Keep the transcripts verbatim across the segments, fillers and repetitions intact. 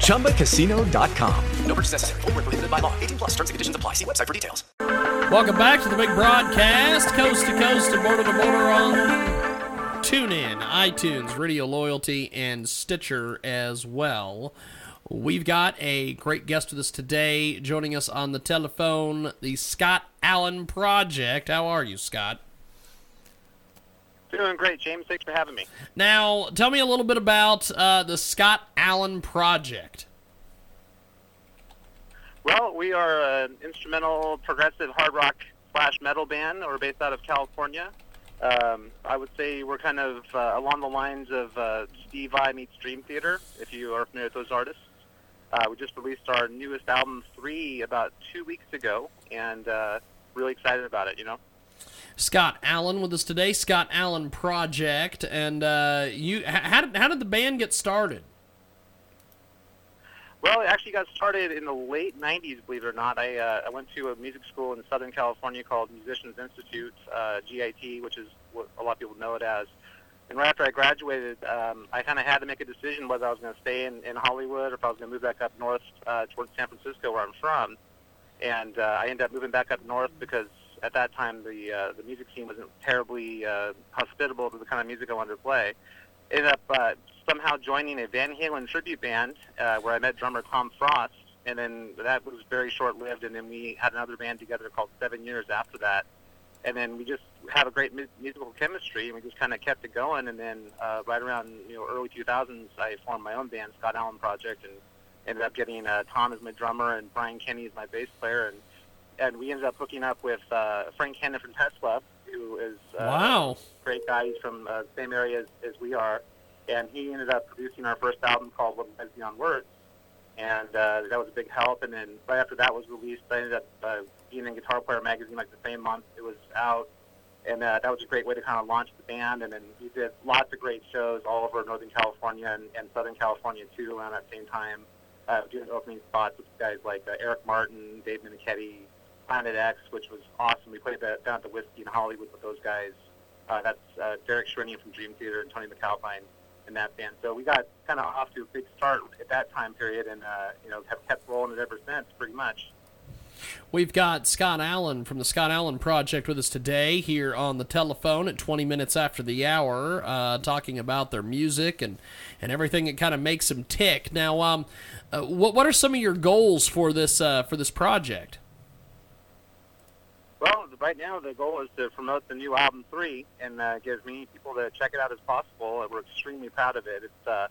Chumba Casino dot com. No purchase necessary. Void where prohibited by law. eighteen plus. Terms and conditions apply. See website for details. Welcome back to the big broadcast, coast to coast and border to border on TuneIn, iTunes, Radio Loyalty, and Stitcher as well. We've got a great guest with us today, joining us on the telephone, the Scott Allen Project. How are you, Scott? Doing great, James. Thanks for having me. Now, tell me a little bit about uh, the Scott Allen Project. Well, we are an instrumental progressive hard rock slash metal band. We're based out of California. Um, I would say we're kind of uh, along the lines of uh, Steve Vai meets Dream Theater, if you are familiar with those artists. Uh, we just released our newest album, Three, about two weeks ago, and uh, really excited about it, you know. Scott Allen with us today, Scott Allen Project, and uh, you. How did, how did the band get started? Well, it actually got started in the late nineties, believe it or not. I uh, I went to a music school in Southern California called Musicians Institute, uh, G I T, which is what a lot of people know it as. And right after I graduated, um, I kind of had to make a decision whether I was going to stay in, in Hollywood or if I was going to move back up north uh, towards San Francisco, where I'm from. And uh, I ended up moving back up north because at that time the uh, the music scene wasn't terribly uh, hospitable to the kind of music I wanted to play. Ended up uh, somehow joining a Van Halen tribute band uh, where I met drummer Tom Frost, and then that was very short-lived, and then we had another band together called Seven Years After that. And then we just had a great mu- musical chemistry, and we just kind of kept it going. And then uh, right around you know early two thousands, I formed my own band, Scott Allen Project, and ended up getting uh, Tom as my drummer and Brian Kenny as my bass player. And and we ended up hooking up with uh, Frank Hannon from Tesla, who is uh, wow. a great guy. He's from uh, the same area as, as we are. And he ended up producing our first album called What Bends Beyond Words. And uh, that was a big help. And then right after that was released, I ended up uh, being in Guitar Player Magazine like the same month it was out. And uh, that was a great way to kind of launch the band. And then we did lots of great shows all over Northern California and, and Southern California, too, around that same time, uh, doing opening spots with guys like uh, Eric Martin, Dave Minichetti, Planet X, which was awesome. We played that down at the Whiskey in Hollywood with those guys. Uh, that's uh, Derek Sherinian from Dream Theater and Tony McAlpine in that band. So we got kind of off to a big start at that time period, and uh, you know have kept rolling it ever since, pretty much. We've got Scott Allen from the Scott Allen Project with us today here on the telephone at twenty minutes after the hour, uh, talking about their music and, and everything that kind of makes them tick. Now, um, uh, what what are some of your goals for this uh, for this project? Well, right now the goal is to promote the new album Three and uh, get as many people to check it out as possible. We're extremely proud of it. It's uh,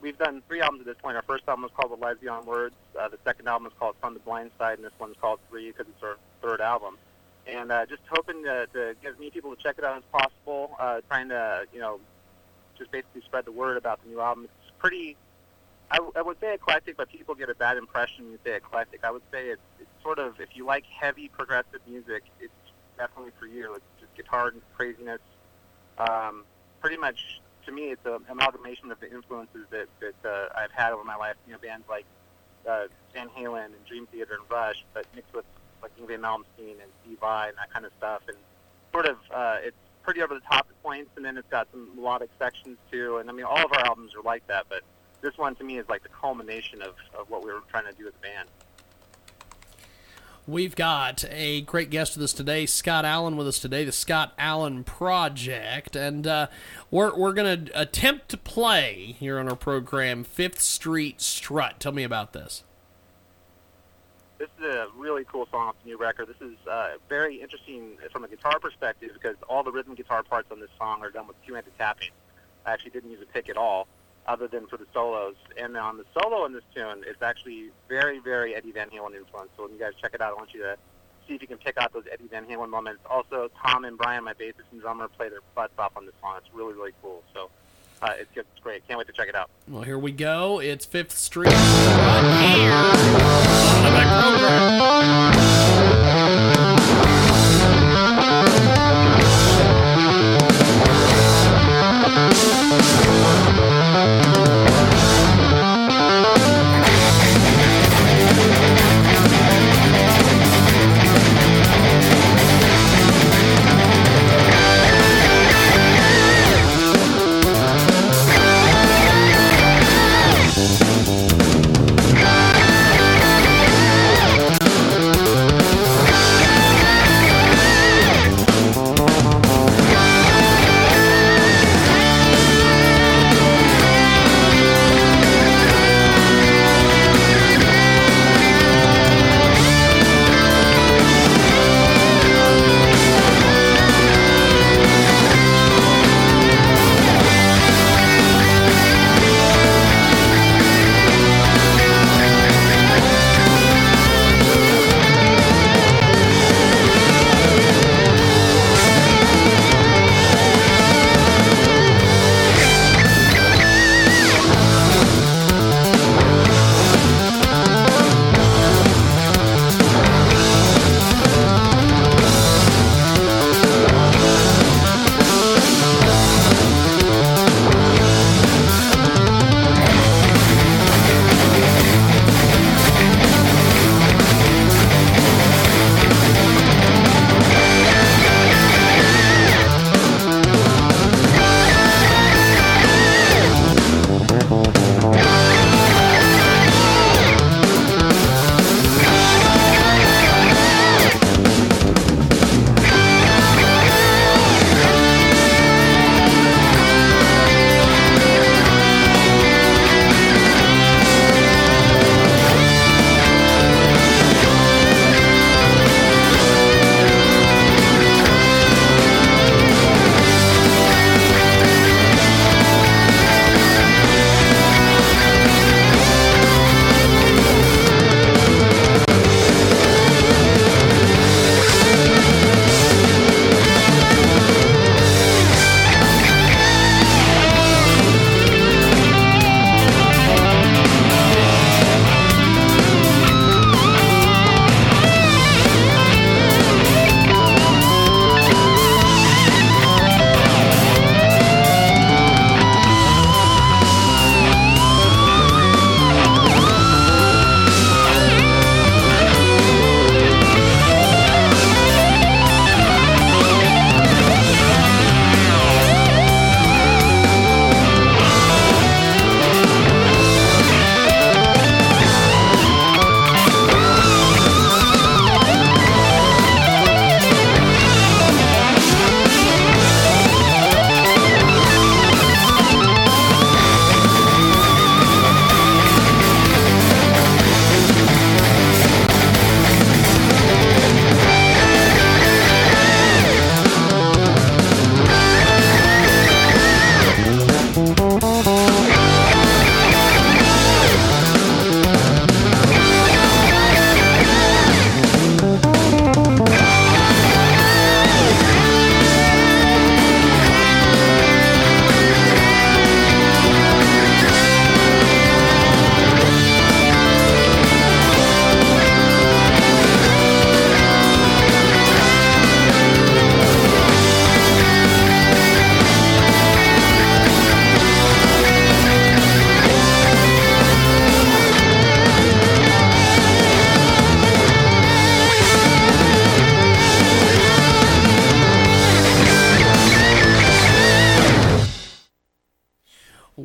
we've done three albums at this point. Our first album was called What Lies Beyond Words. Uh, the second album is called From the Blind Side, and this one's called Three because it's our third album. And uh, just hoping to, to get as many people to check it out as possible. Uh, trying to you know just basically spread the word about the new album. It's pretty. I, w- I would say eclectic, but people get a bad impression when you say eclectic. I would say it's, it's sort of, if you like heavy progressive music, it's definitely for you. It's just guitar and craziness. Um, pretty much, to me, it's an amalgamation of the influences that, that uh, I've had over my life. You know, bands like uh, Van Halen and Dream Theater and Rush, but mixed with like Yngwie Malmsteen and Steve Vai and that kind of stuff. And sort of, uh, it's pretty over the top at points, and then it's got some melodic sections too. And I mean, all of our albums are like that, but this one, to me, is like the culmination of, of what we were trying to do as a band. We've got a great guest with us today, Scott Allen with us today, the Scott Allen Project. And uh, we're we're going to attempt to play here on our program, Fifth Street Strut. Tell me about this. This is a really cool song off the new record. This is uh, very interesting from a guitar perspective because all the rhythm guitar parts on this song are done with two-handed tapping. I actually didn't use a pick at all, other than for the solos. And on the solo in this tune, it's actually very, very Eddie Van Halen influence. So when you guys check it out, I want you to see if you can pick out those Eddie Van Halen moments. Also, Tom and Brian, my bassist and drummer, play their butts off on this song. It's really, really cool. So uh, it's, it's great. Can't wait to check it out. Well, here we go. It's Fifth Street. Right here.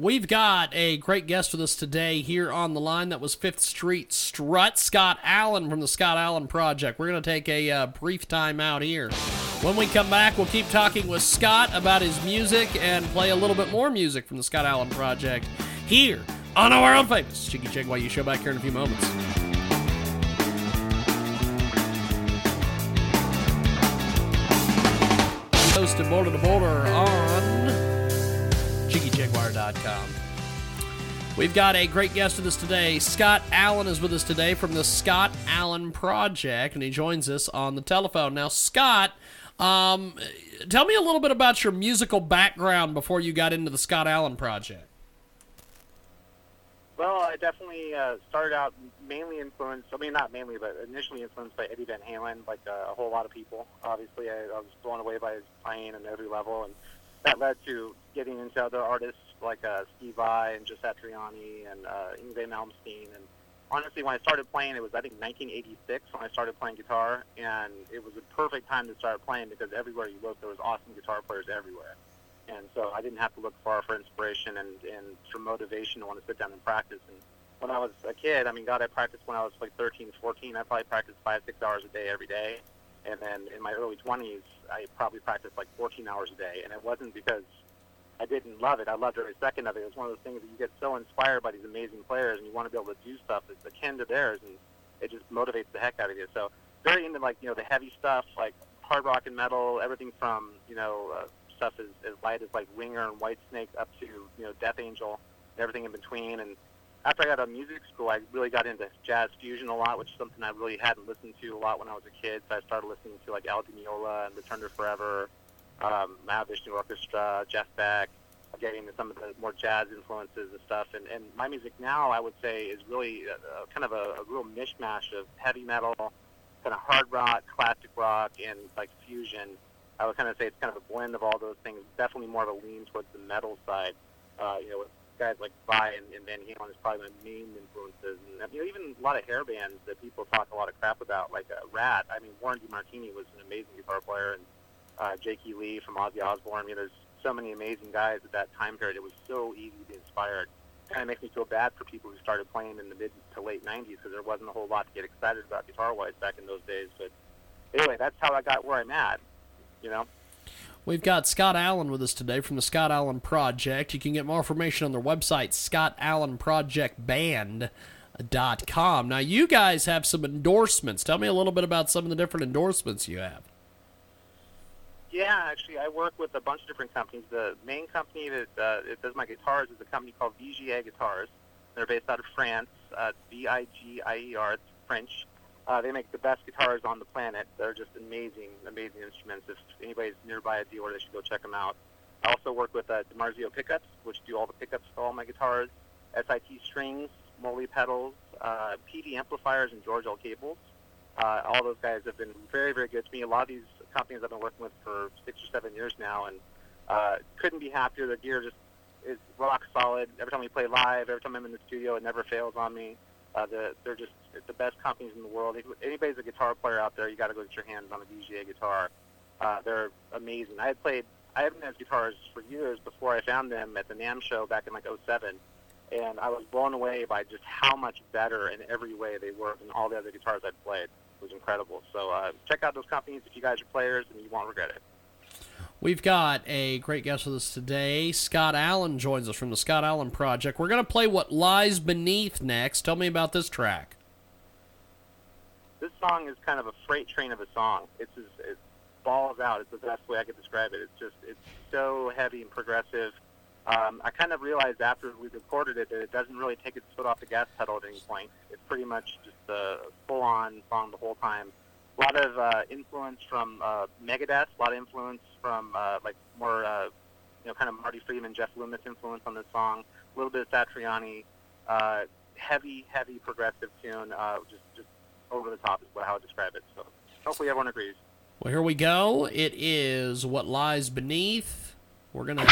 we've got a great guest with us today here on the line. That was Fifth Street Strut, Scott Allen from the Scott Allen Project. We're going to take a uh, brief time out here. When we come back, we'll keep talking with Scott about his music and play a little bit more music from the Scott Allen Project here on our own famous Cheeky Check While You Show. Back here in a few moments. Posted Boulder to Boulder on Cheeky Jaguar dot com. We've got a great guest with us today. Scott Allen is with us today from the Scott Allen Project, and he joins us on the telephone. Now, Scott, um, tell me a little bit about your musical background before you got into the Scott Allen Project. Well, I definitely uh, started out mainly influenced, I mean, not mainly, but initially influenced by Eddie Van Halen, like uh, a whole lot of people. Obviously, I, I was blown away by his playing on every level, and that led to getting into other artists like uh, Steve Vai and Joe Satriani and uh, Yngwie Malmsteen. And honestly, when I started playing, it was, I think, nineteen eighty-six when I started playing guitar, and it was a perfect time to start playing because everywhere you looked, there was awesome guitar players everywhere. And so I didn't have to look far for inspiration and, and for motivation to want to sit down and practice. And when I was a kid, I mean, God, I practiced when I was like thirteen, fourteen. I probably practiced five, six hours a day every day. And then in my early twenties, I probably practiced like fourteen hours a day. And it wasn't because I didn't love it. I loved every second of it. It was one of those things that you get so inspired by these amazing players, and you want to be able to do stuff that's akin to theirs, and it just motivates the heck out of you. So very into, like, you know, the heavy stuff, like hard rock and metal, everything from, you know, uh, stuff as, as light as like Winger and Whitesnake up to, you know, Death Angel and everything in between. And after I got out of music school, I really got into jazz fusion a lot, which is something I really hadn't listened to a lot when I was a kid. So I started listening to, like, Al Di Meola and Return to Forever, um, Mahavishnu Orchestra, Jeff Beck, getting into some of the more jazz influences and stuff. And, and my music now, I would say, is really a, a, kind of a, a real mishmash of heavy metal, kind of hard rock, classic rock, and, like, fusion. I would kind of say it's kind of a blend of all those things, definitely more of a lean towards the metal side, uh, you know, with guys like Vai and, and Van Halen is probably my main influences. And, you know, even a lot of hair bands that people talk a lot of crap about, like uh, Rat. I mean, Warren DeMartini was an amazing guitar player, and uh, Jakey Lee from Ozzy Osbourne. I mean, there's so many amazing guys at that time period. It was so easy to be inspired. It kind of makes me feel bad for people who started playing in the mid to late nineties because there wasn't a whole lot to get excited about guitar-wise back in those days. But anyway, that's how I got where I'm at, you know? We've got Scott Allen with us today from the Scott Allen Project. You can get more information on their website, scott allen project band dot com. Now, you guys have some endorsements. Tell me a little bit about some of the different endorsements you have. Yeah, actually, I work with a bunch of different companies. The main company that, uh, that does my guitars is a company called V G A Guitars. They're based out of France, uh, V I G I E R, it's French. Uh, they make the best guitars on the planet. They're just amazing, amazing instruments. If anybody's nearby a dealer, they should go check them out. I also work with uh, DiMarzio Pickups, which do all the pickups for all my guitars, S I T Strings, Moley Pedals, uh, P D Amplifiers, and George L. Cables. Uh, all those guys have been very, very good to me. A lot of these companies I've been working with for six or seven years now, and uh, couldn't be happier. Their gear just is rock solid. Every time we play live, every time I'm in the studio, it never fails on me. Uh, the, they're just the best companies in the world. If anybody's a guitar player out there, you got to go get your hands on a V G A guitar. Uh, they're amazing. I had played, I haven't had guitars for years before I found them at the NAMM show back in like oh seven, and I was blown away by just how much better in every way they were than all the other guitars I'd played. It was incredible. So uh, check out those companies if you guys are players, and you won't regret it. We've got a great guest with us today. Scott Allen joins us from the Scott Allen Project. We're going to play What Lies Beneath next. Tell me about this track. This song is kind of a freight train of a song. It's just, it balls out. It's the best way I could describe it. It's just, it's so heavy and progressive. Um, I kind of realized after we recorded it that it doesn't really take its foot off the gas pedal at any point. It's pretty much just a full-on song the whole time. A lot of uh, influence from uh, Megadeth, a lot of influence from uh, like more, uh, you know, kind of Marty Friedman, Jeff Loomis influence on this song. A little bit of Satriani, uh, heavy, heavy progressive tune, uh, just just over the top is how I would describe it. So hopefully everyone agrees. Well, here we go. It is What Lies Beneath. We're gonna.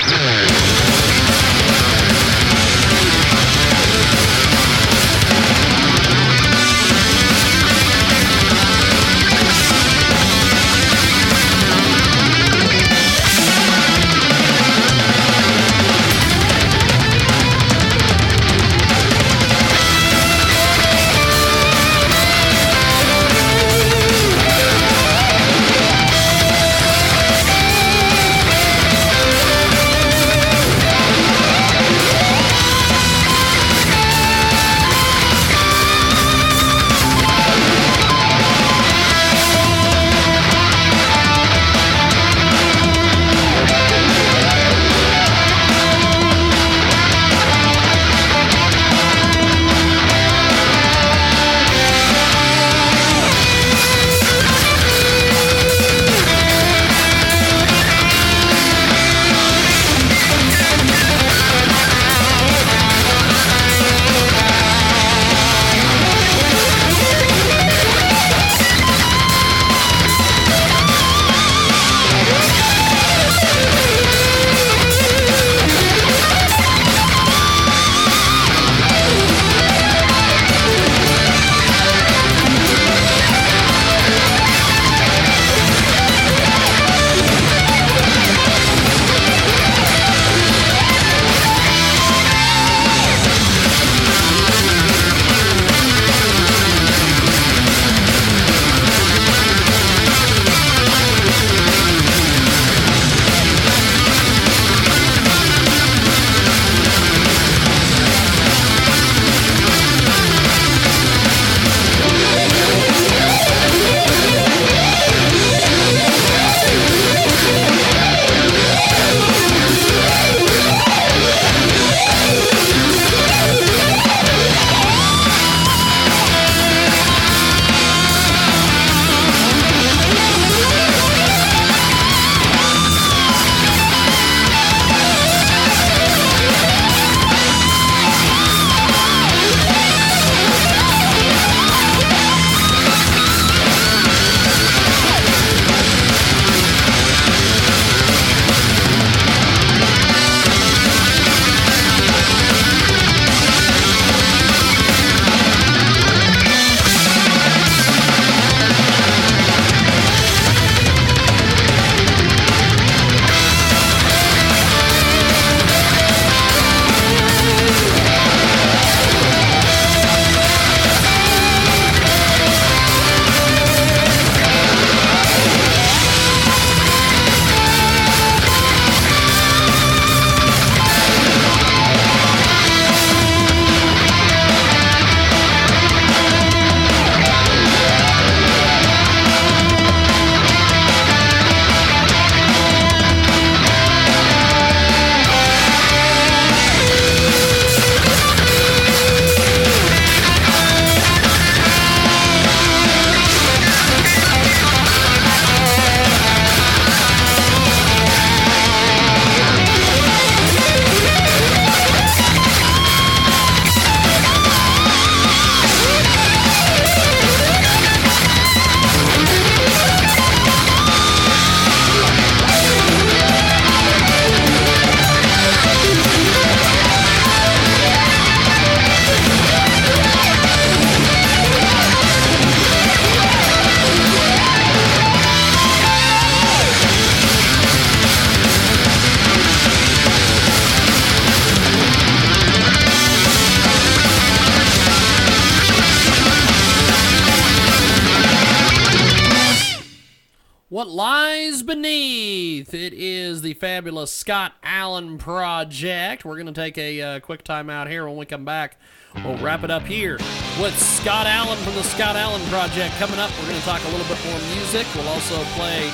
What Lies Beneath. It is the fabulous Scott Allen Project. We're going to take a uh, quick time out here. When we come back, we'll wrap it up here with Scott Allen from the Scott Allen Project. Coming up, we're going to talk a little bit more music. We'll also play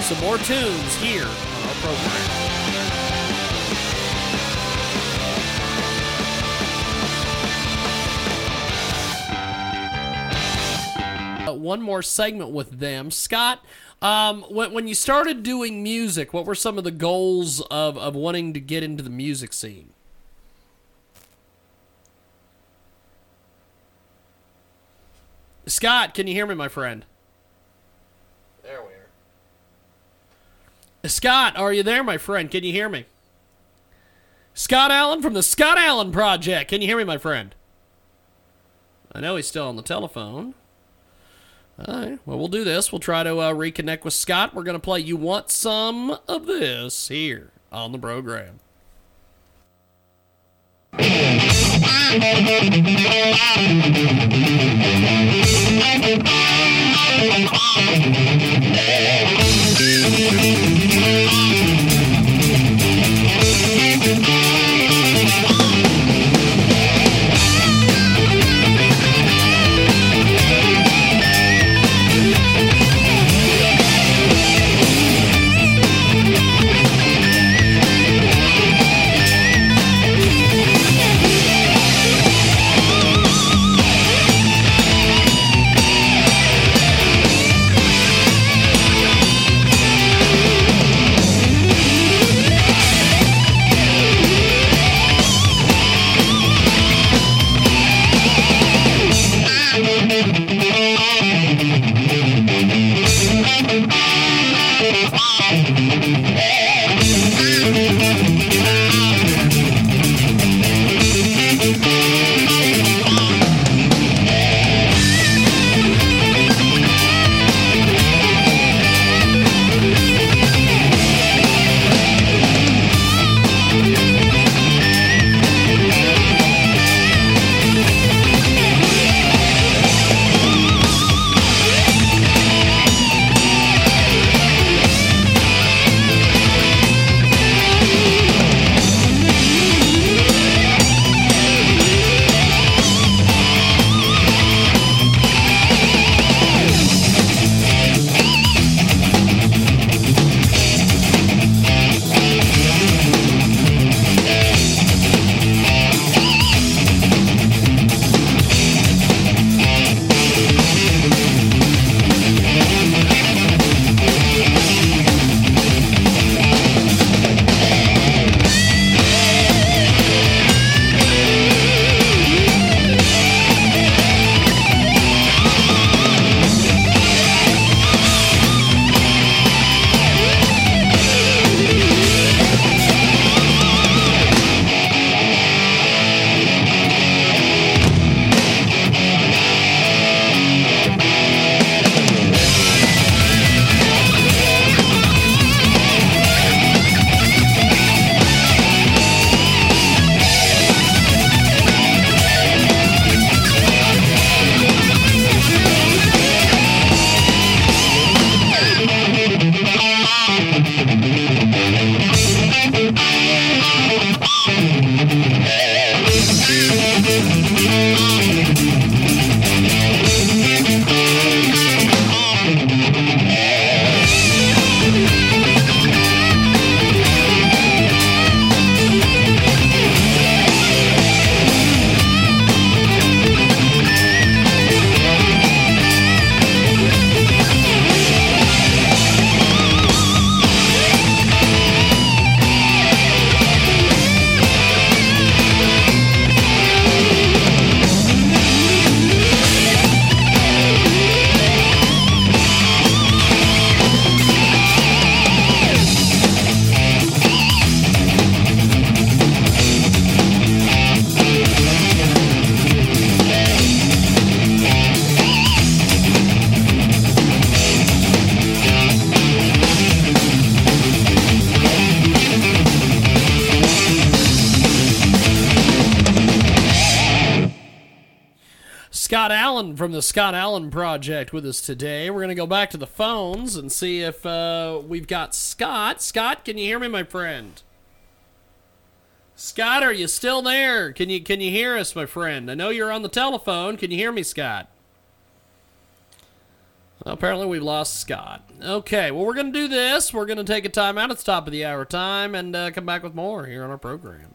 some more tunes here on our program. One more segment with them. Scott, um, when, when you started doing music, what were some of the goals of, of wanting to get into the music scene? Scott, can you hear me, my friend? There we are. Scott, are you there, my friend? Can you hear me? Scott Allen from the Scott Allen Project. Can you hear me, my friend? I know he's still on the telephone. All right, well, we'll do this. We'll try to uh, reconnect with Scott. We're going to play You Want Some of This here on the program. Allen from the Scott Allen Project with us today. We're going to go back to the phones and see if uh, we've got Scott. Scott, can you hear me, my friend? Scott, are you still there? Can you can you hear us, my friend? I know you're on the telephone. Can you hear me, Scott? Well, apparently we've lost Scott. Okay, well, we're going to do this. We're going to take a time out at the top of the hour time and uh, come back with more here on our program.